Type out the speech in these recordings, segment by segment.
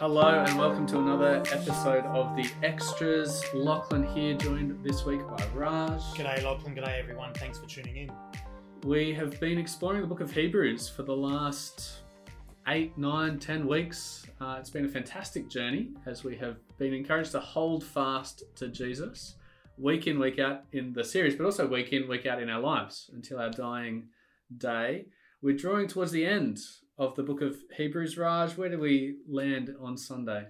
Hello and welcome to another episode of The Extras. Lachlan here, joined this week by Raj. G'day Lachlan, g'day everyone, thanks for tuning in. We have been exploring the book of Hebrews for the last 8, 9, 10 weeks. It's been a fantastic journey as we have been encouraged to hold fast to Jesus week in, week out in the series, but also week in, week out in our lives until our dying day. We're drawing towards the end of the book of Hebrews. Raj, where do we land on Sunday?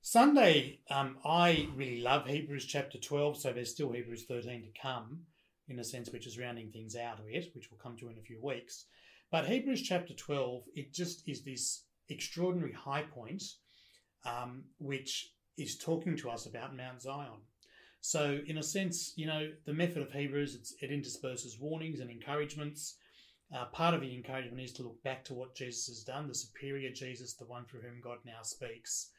Sunday, I really love Hebrews chapter 12, so there's still Hebrews 13 to come, in a sense, which is rounding things out a bit, which we'll come to in a few weeks. But Hebrews chapter 12, it just is this extraordinary high point, which is talking to us about Mount Zion. So in a sense, you know, the method of Hebrews, it intersperses warnings and encouragements. Part of the encouragement is to look back to what Jesus has done, the superior Jesus, the one through whom God now speaks.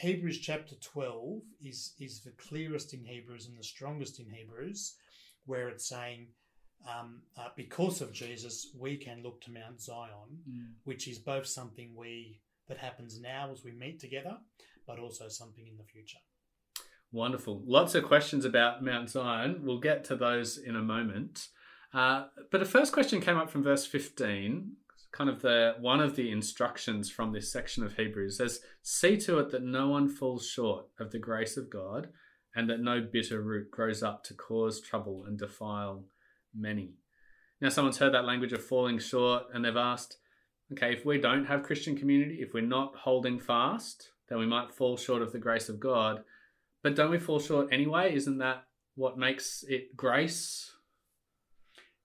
Hebrews chapter 12 is the clearest in Hebrews and the strongest in Hebrews, where it's saying, because of Jesus, we can look to Mount Zion, which is both something that happens now as we meet together, but also something in the future. Wonderful. Lots of questions about Mount Zion. We'll get to those in a moment. But the first question came up from verse 15, kind of one of the instructions from this section of Hebrews. It says, "See to it that no one falls short of the grace of God, and that no bitter root grows up to cause trouble and defile many." Now, someone's heard that language of falling short, and they've asked, okay, if we don't have Christian community, if we're not holding fast, then we might fall short of the grace of God. But don't we fall short anyway? Isn't that what makes it grace?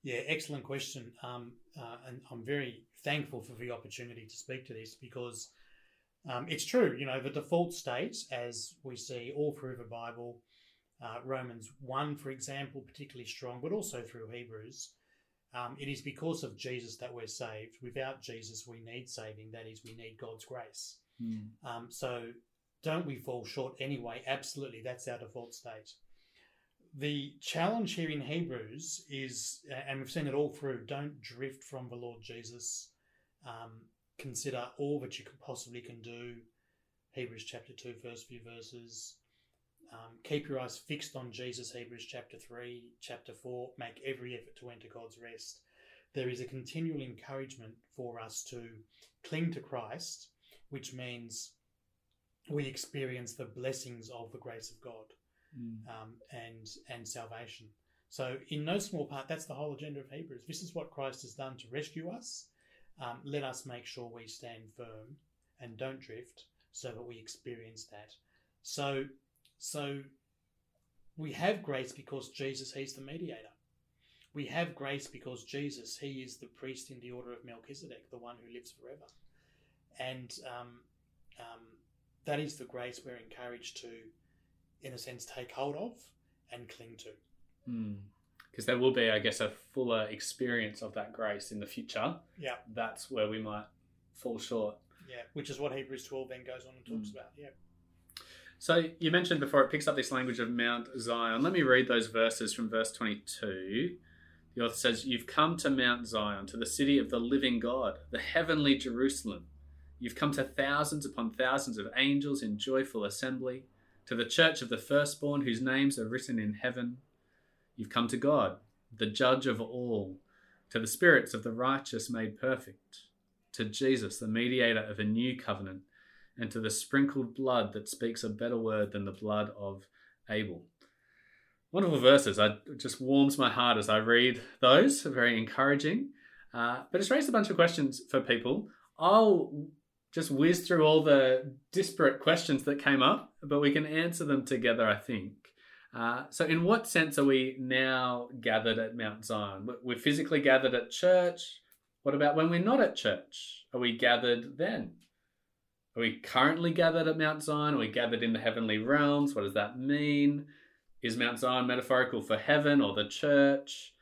Yeah, excellent question. And I'm very thankful for the opportunity to speak to this because it's true. You know, the default state, as we see all through the Bible, Romans 1, for example, particularly strong, but also through Hebrews, it is because of Jesus that we're saved. Without Jesus, we need saving. That is, we need God's grace. So don't we fall short anyway? Absolutely. That's our default state. The challenge here in Hebrews is, and we've seen it all through, don't drift from the Lord Jesus. Consider all that you can do. Hebrews chapter 2, first few verses. Keep your eyes fixed on Jesus, Hebrews chapter 3, chapter 4. Make every effort to enter God's rest. There is a continual encouragement for us to cling to Christ, which means we experience the blessings of the grace of God. And salvation. So in no small part, that's the whole agenda of Hebrews. This is what Christ has done to rescue us. Let us make sure we stand firm and don't drift so that we experience that. So we have grace because Jesus, he's the mediator. We have grace because Jesus, he is the priest in the order of Melchizedek, the one who lives forever. And that is the grace we're encouraged to, in a sense, take hold of and cling to. Because there will be, I guess, a fuller experience of that grace in the future. Yeah. That's where we might fall short. Yeah, which is what Hebrews 12 then goes on and talks about. Yeah. So you mentioned before it picks up this language of Mount Zion. Let me read those verses from verse 22. The author says, "You've come to Mount Zion, to the city of the living God, the heavenly Jerusalem. You've come to thousands upon thousands of angels in joyful assembly, to the church of the firstborn whose names are written in heaven. You've come to God, the judge of all, to the spirits of the righteous made perfect, to Jesus, the mediator of a new covenant, and to the sprinkled blood that speaks a better word than the blood of Abel." Wonderful verses. It just warms my heart as I read those. Very encouraging. But it's raised a bunch of questions for people. I'll just whiz through all the disparate questions that came up, but we can answer them together, I think. So in what sense are we now gathered at Mount Zion? We're physically gathered at church. What about when we're not at church? Are we gathered then? Are we currently gathered at Mount Zion? Are we gathered in the heavenly realms? What does that mean? Is Mount Zion metaphorical for heaven or the church?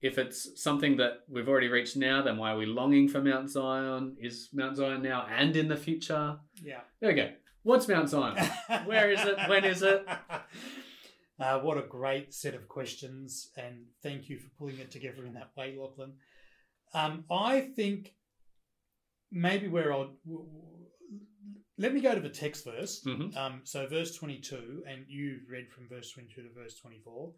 If it's something that we've already reached now, then why are we longing for Mount Zion? Is Mount Zion now and in the future? Yeah. There we go. What's Mount Zion? Where is it? When is it? What a great set of questions. And thank you for pulling it together in that way, Lachlan. I think maybe where I'll... Let me go to the text verse. Mm-hmm. So verse 22, and you've read from verse 22 to verse 24.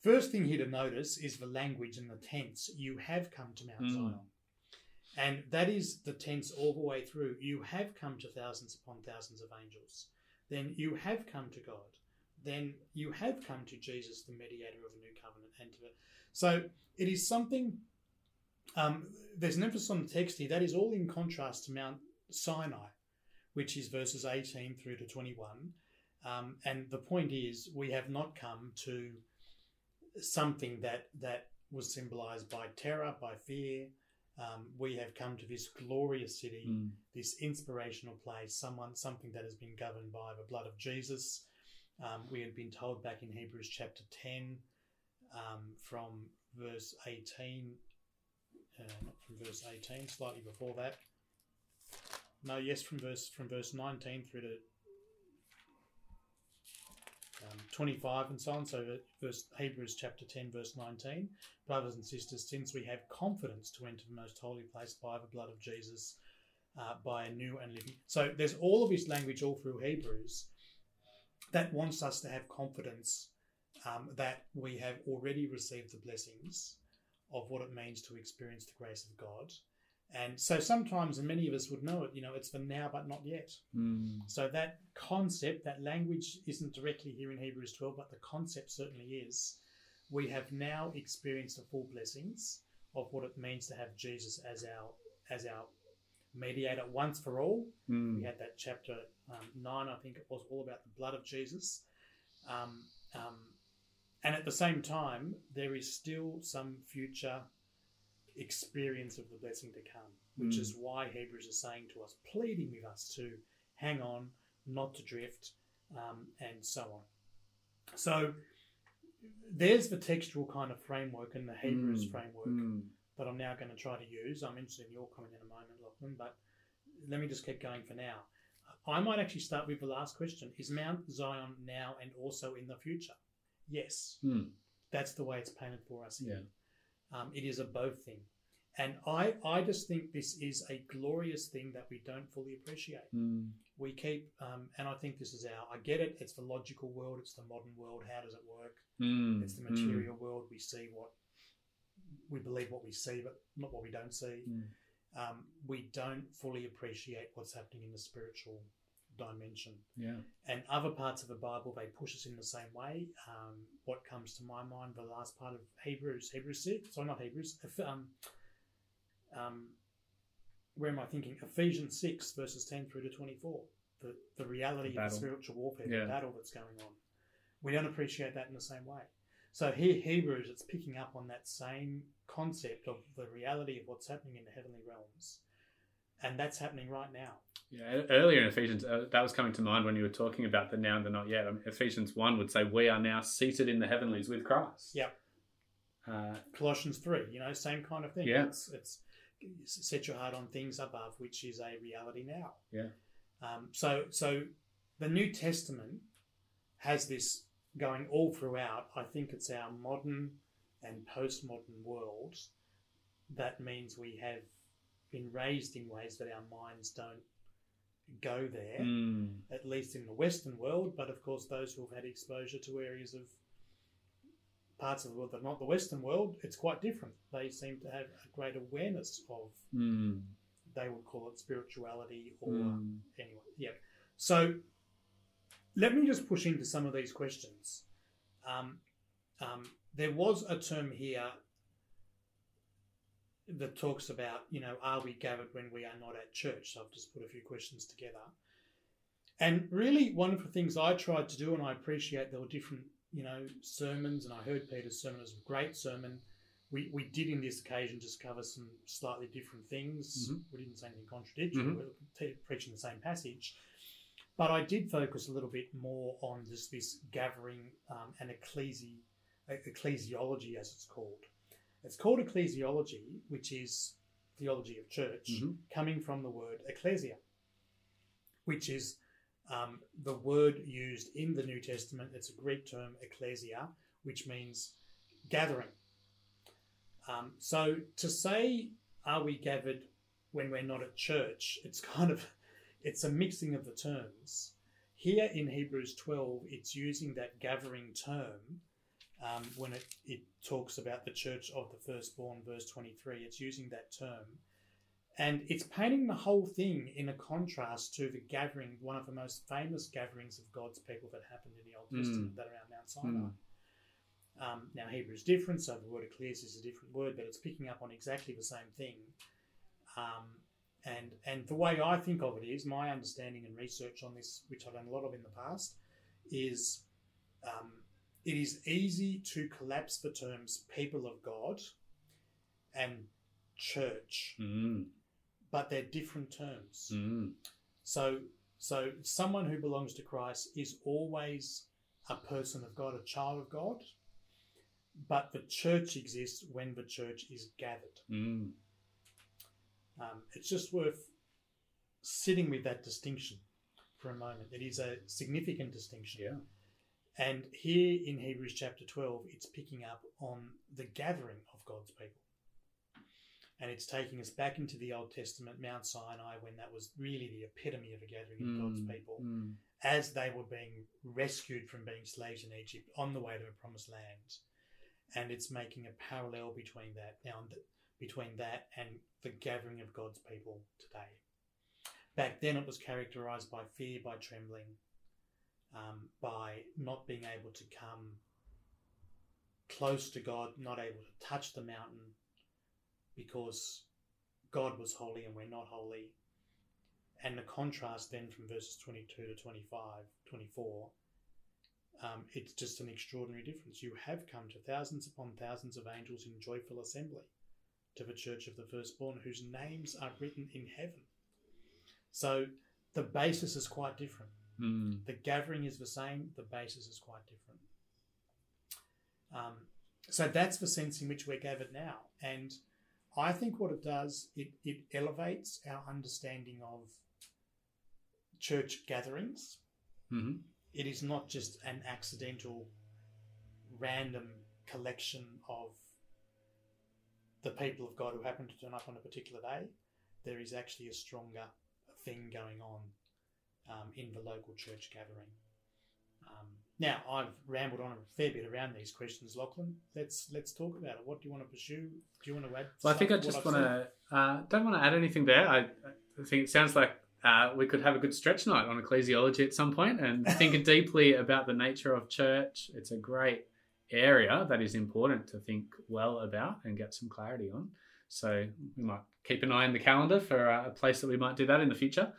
First thing here to notice is the language and the tense. You have come to Mount Zion. And that is the tense all the way through. You have come to thousands upon thousands of angels. Then you have come to God. Then you have come to Jesus, the mediator of a new covenant. And so it is something, there's an emphasis on the text here. That is all in contrast to Mount Sinai, which is verses 18 through to 21. And the point is, we have not come to something that was symbolised by terror, by fear. We have come to this glorious city, this inspirational place, something that has been governed by the blood of Jesus. We had been told back in Hebrews chapter 10, from verse 18, not from verse 18, slightly before that. No, yes, from verse 19 through to 25 and so on. So Hebrews chapter 10, verse 19. Brothers and sisters, since we have confidence to enter the most holy place by the blood of Jesus, by a new and living... So there's all of this language all through Hebrews that wants us to have confidence that we have already received the blessings of what it means to experience the grace of God. And so sometimes, and many of us would know it, it's the now but not yet. So that concept, that language isn't directly here in Hebrews 12, but the concept certainly is. We have now experienced the full blessings of what it means to have Jesus as our mediator once for all. We had that chapter 9, I think it was, all about the blood of Jesus. And at the same time, there is still some future experience of the blessing to come, which is why Hebrews is saying to us, pleading with us to hang on, not to drift, and so on. So there's the textual kind of framework and the Hebrews framework that I'm now going to try to use. I'm interested in your comment in a moment, Lachlan, but let me just keep going for now. I might actually start with the last question. Is Mount Zion now and also in the future? Yes. That's the way it's painted for us here. It is a both thing. And I just think this is a glorious thing that we don't fully appreciate. We keep, and I think this is I get it, it's the logical world, it's the modern world, how does it work? It's the material world, we see what, we believe what we see, but not what we don't see. We don't fully appreciate what's happening in the spiritual dimension. And other parts of the Bible, they push us in the same way. What comes to my mind, the last part of Ephesians 6 verses 10 through to 24, the reality of the spiritual warfare, the battle that's going on. We don't appreciate that in the same way. So here Hebrews, it's picking up on that same concept of the reality of what's happening in the heavenly realms, and that's happening right now. Yeah, earlier in Ephesians, that was coming to mind when you were talking about the now and the not yet. I mean, Ephesians 1 would say, we are now seated in the heavenlies with Christ. Colossians 3, same kind of thing. Yeah. It's set your heart on things above, which is a reality now. Yeah. So the New Testament has this going all throughout. I think it's our modern and postmodern world. That means we have been raised in ways that our minds don't go there, at least in the Western world, but of course those who have had exposure to areas of parts of the world that are not the Western world, it's quite different. They seem to have a great awareness of, they would call it spirituality or anyway. Yeah. So let me just push into some of these questions. There was a term here that talks about, are we gathered when we are not at church? So I've just put a few questions together. And really one of the things I tried to do, and I appreciate there were different, sermons, and I heard Peter's sermon, it was a great sermon. We did in this occasion just cover some slightly different things. We didn't say anything contradictory. We were preaching the same passage. But I did focus a little bit more on just this gathering and ecclesiology, as it's called. It's called ecclesiology, which is theology of church, coming from the word ecclesia, which is the word used in the New Testament. It's a Greek term, ecclesia, which means gathering. So to say, are we gathered when we're not at church. It's kind of, it's a mixing of the terms. Here in Hebrews 12, it's using that gathering term when it talks about the church of the firstborn, verse 23. It's using that term. And it's painting the whole thing in a contrast to the gathering, one of the most famous gatherings of God's people that happened in the Old Testament, that around Mount Sinai. Now, Hebrew is different, so the word ecclesia is a different word, but it's picking up on exactly the same thing. And the way I think of it is, my understanding and research on this, which I've done a lot of in the past, is it is easy to collapse the terms people of God and church, but they're different terms. So someone who belongs to Christ is always a person of God, a child of God, but the church exists when the church is gathered. It's just worth sitting with that distinction for a moment. It is a significant distinction. Yeah. And here in Hebrews chapter 12, it's picking up on the gathering of God's people. And it's taking us back into the Old Testament, Mount Sinai, when that was really the epitome of a gathering of God's people, as they were being rescued from being slaves in Egypt on the way to a promised land. And it's making a parallel between that now and between that and the gathering of God's people today. Back then it was characterized by fear, by trembling, by not being able to come close to God, not able to touch the mountain because God was holy and we're not holy. And the contrast then from verses 22 to 25, 24, it's just an extraordinary difference. You have come to thousands upon thousands of angels in joyful assembly, to the church of the firstborn whose names are written in heaven. So the basis is quite different. The gathering is the same, the basis is quite different. So that's the sense in which we're gathered now. And I think what it does, it elevates our understanding of church gatherings. It is not just an accidental, random collection of the people of God who happen to turn up on a particular day. There is actually a stronger thing going on in the local church gathering. Now, I've rambled on a fair bit around these questions, Lachlan. Let's talk about it. What do you want to pursue? Do you want to add? Well, I think I just want to don't want to add anything there. I think it sounds like we could have a good stretch night on ecclesiology at some point and think deeply about the nature of church. It's a great area that is important to think well about and get some clarity on. So we might keep an eye on the calendar for a place that we might do that in the future.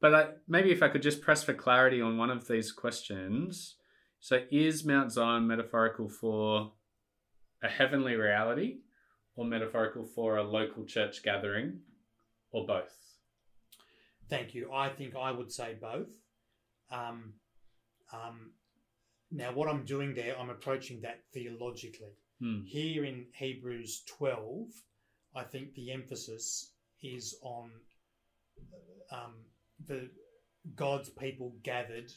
But maybe if I could just press for clarity on one of these questions. So is Mount Zion metaphorical for a heavenly reality or metaphorical for a local church gathering or both? Thank you. I think I would say both. Now, what I'm doing there, I'm approaching that theologically. Here in Hebrews 12, I think the emphasis is on the God's people gathered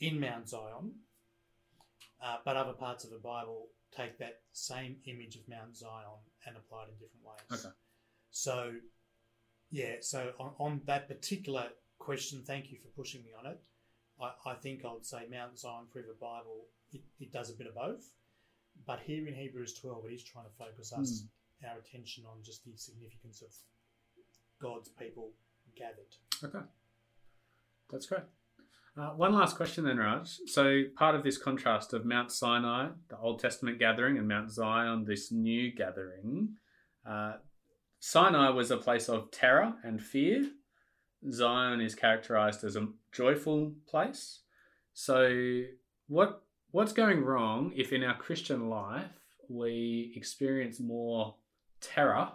in Mount Zion, but other parts of the Bible take that same image of Mount Zion and apply it in different ways. Okay. So, yeah, so on that particular question, thank you for pushing me on it. I think I would say Mount Zion through the Bible, it does a bit of both. But here in Hebrews 12, it is trying to focus us, our attention on just the significance of God's people gathered. Okay. That's great. One last question then, Raj. So part of this contrast of Mount Sinai, the Old Testament gathering, and Mount Zion, this new gathering, Sinai was a place of terror and fear. Zion is characterized as a joyful place. So what's going wrong if in our Christian life we experience more terror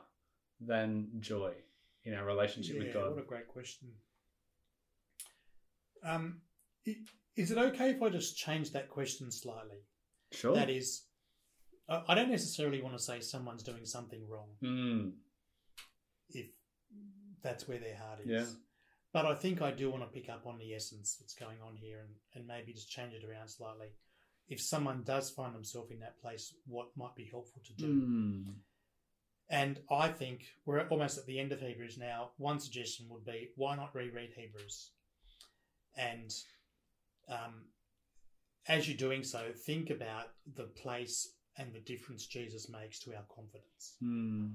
than joy in our relationship with God? What a great question. Is it okay if I just change that question slightly? Sure. That is, I don't necessarily want to say someone's doing something wrong if that's where their heart is. Yeah. But I think I do want to pick up on the essence that's going on here and maybe just change it around slightly. If someone does find themselves in that place, what might be helpful to do? And I think we're almost at the end of Hebrews now. One suggestion would be, why not reread Hebrews? And as you're doing so, think about the place and the difference Jesus makes to our confidence. Mm.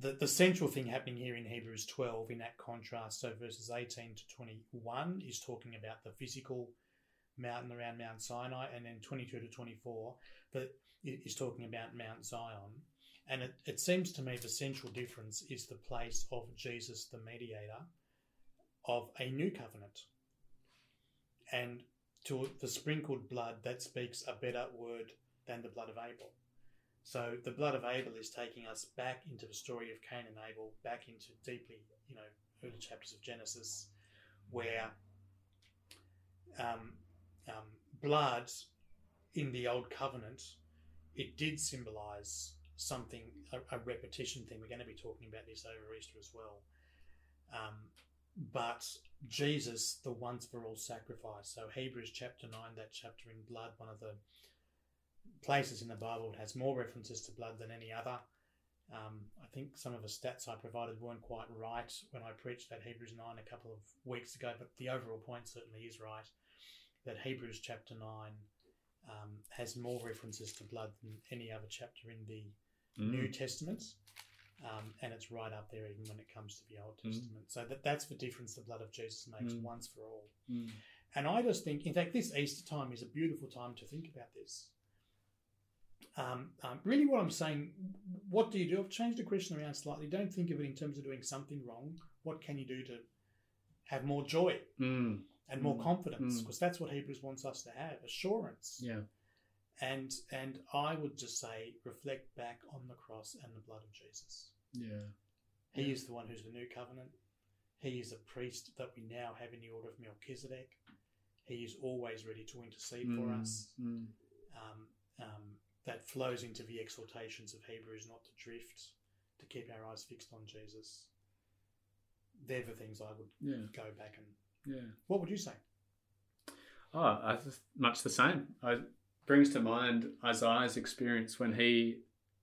The central thing happening here in Hebrews 12, in that contrast, so verses 18 to 21 is talking about the physical mountain around Mount Sinai, and then 22 to 24 that is talking about Mount Zion. And it seems to me the central difference is the place of Jesus, the mediator of a new covenant. And to the sprinkled blood, that speaks a better word than the blood of Abel. So the blood of Abel is taking us back into the story of Cain and Abel, back into deeply, early chapters of Genesis, where blood in the old covenant, it did symbolize something, a repetition thing. We're going to be talking about this over Easter as well. But Jesus, the once for all sacrifice. So Hebrews chapter 9, that chapter in blood, one of the places in the Bible that has more references to blood than any other. I think some of the stats I provided weren't quite right when I preached that Hebrews 9 a couple of weeks ago, but the overall point certainly is right, that Hebrews chapter 9 has more references to blood than any other chapter in the New Testament, and it's right up there even when it comes to the Old Testament. So that's the difference the blood of Jesus makes once for all. And I just think, in fact, this Easter time is a beautiful time to think about this. Really what I'm saying, what do you do? I've changed the question around slightly. Don't think of it in terms of doing something wrong. What can you do to have more joy and more confidence? Because that's what Hebrews wants us to have, assurance. Yeah. And I would just say, reflect back on the cross and the blood of Jesus. Yeah. He is the one who's the new covenant. He is a priest that we now have in the order of Melchizedek. He is always ready to intercede for us. That flows into the exhortations of Hebrews not to drift, to keep our eyes fixed on Jesus. They're the things I would go back and... Yeah. What would you say? Much the same. It brings to mind Isaiah's experience when he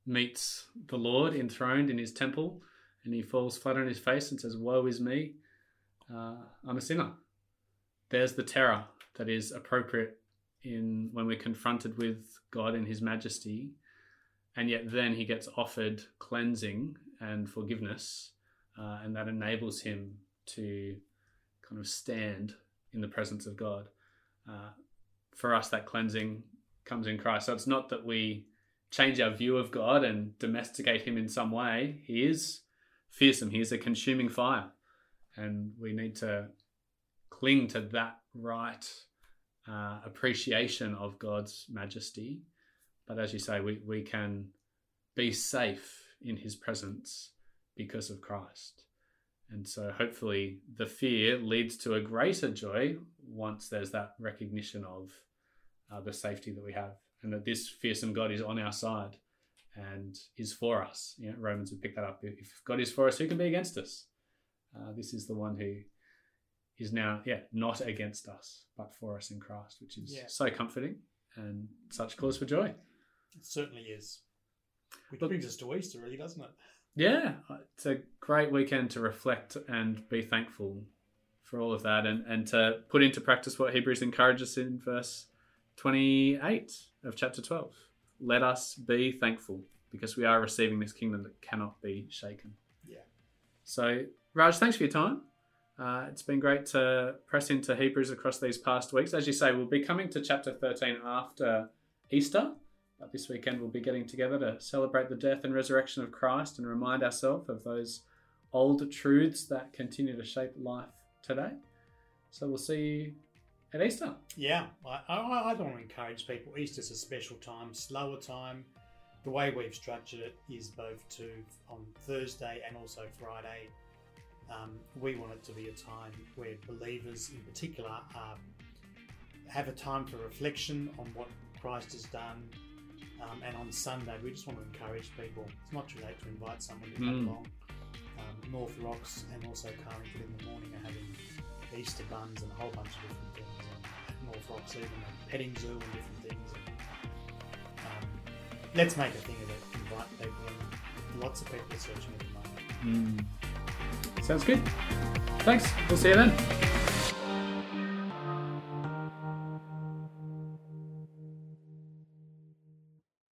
meets the Lord enthroned in his temple and he falls flat on his face and says, "Woe is me, I'm a sinner." There's the terror that is appropriate when we're confronted with God in his majesty, and yet then he gets offered cleansing and forgiveness, and that enables him to kind of stand in the presence of God. For us, that cleansing comes in Christ. So it's not that we change our view of God and domesticate him in some way. He is fearsome. He is a consuming fire, and we need to cling to that right appreciation of God's majesty. But as you say, we can be safe in his presence because of Christ. And so hopefully the fear leads to a greater joy once there's that recognition of the safety that we have, and that this fearsome God is on our side and is for us. Romans would pick that up. If God is for us, who can be against us? This is the one who is now, not against us, but for us in Christ, which is so comforting and such cause for joy. It certainly is. Which brings us to Easter, really, doesn't it? Yeah, it's a great weekend to reflect and be thankful for all of that, and to put into practice what Hebrews encourages in verse 28 of chapter 12. Let us be thankful because we are receiving this kingdom that cannot be shaken. Yeah. So, Raj, thanks for your time. It's been great to press into Hebrews across these past weeks. As you say, we'll be coming to chapter 13 after Easter, but this weekend we'll be getting together to celebrate the death and resurrection of Christ and remind ourselves of those old truths that continue to shape life today. So we'll see you at Easter. Yeah, I don't want to encourage people. Easter's a special time, slower time. The way we've structured it is both on Thursday and also Friday. We want it to be a time where believers in particular have a time for reflection on what Christ has done, and on Sunday we just want to encourage people. It's not too late to invite someone to come along. North Rocks and also Carlingford in the morning are having Easter buns and a whole bunch of different things, and North Rocks even a petting zoo and different things. Let's make a thing of it, invite people in. lots of people searching at the moment. Sounds good. Thanks. We'll see you then.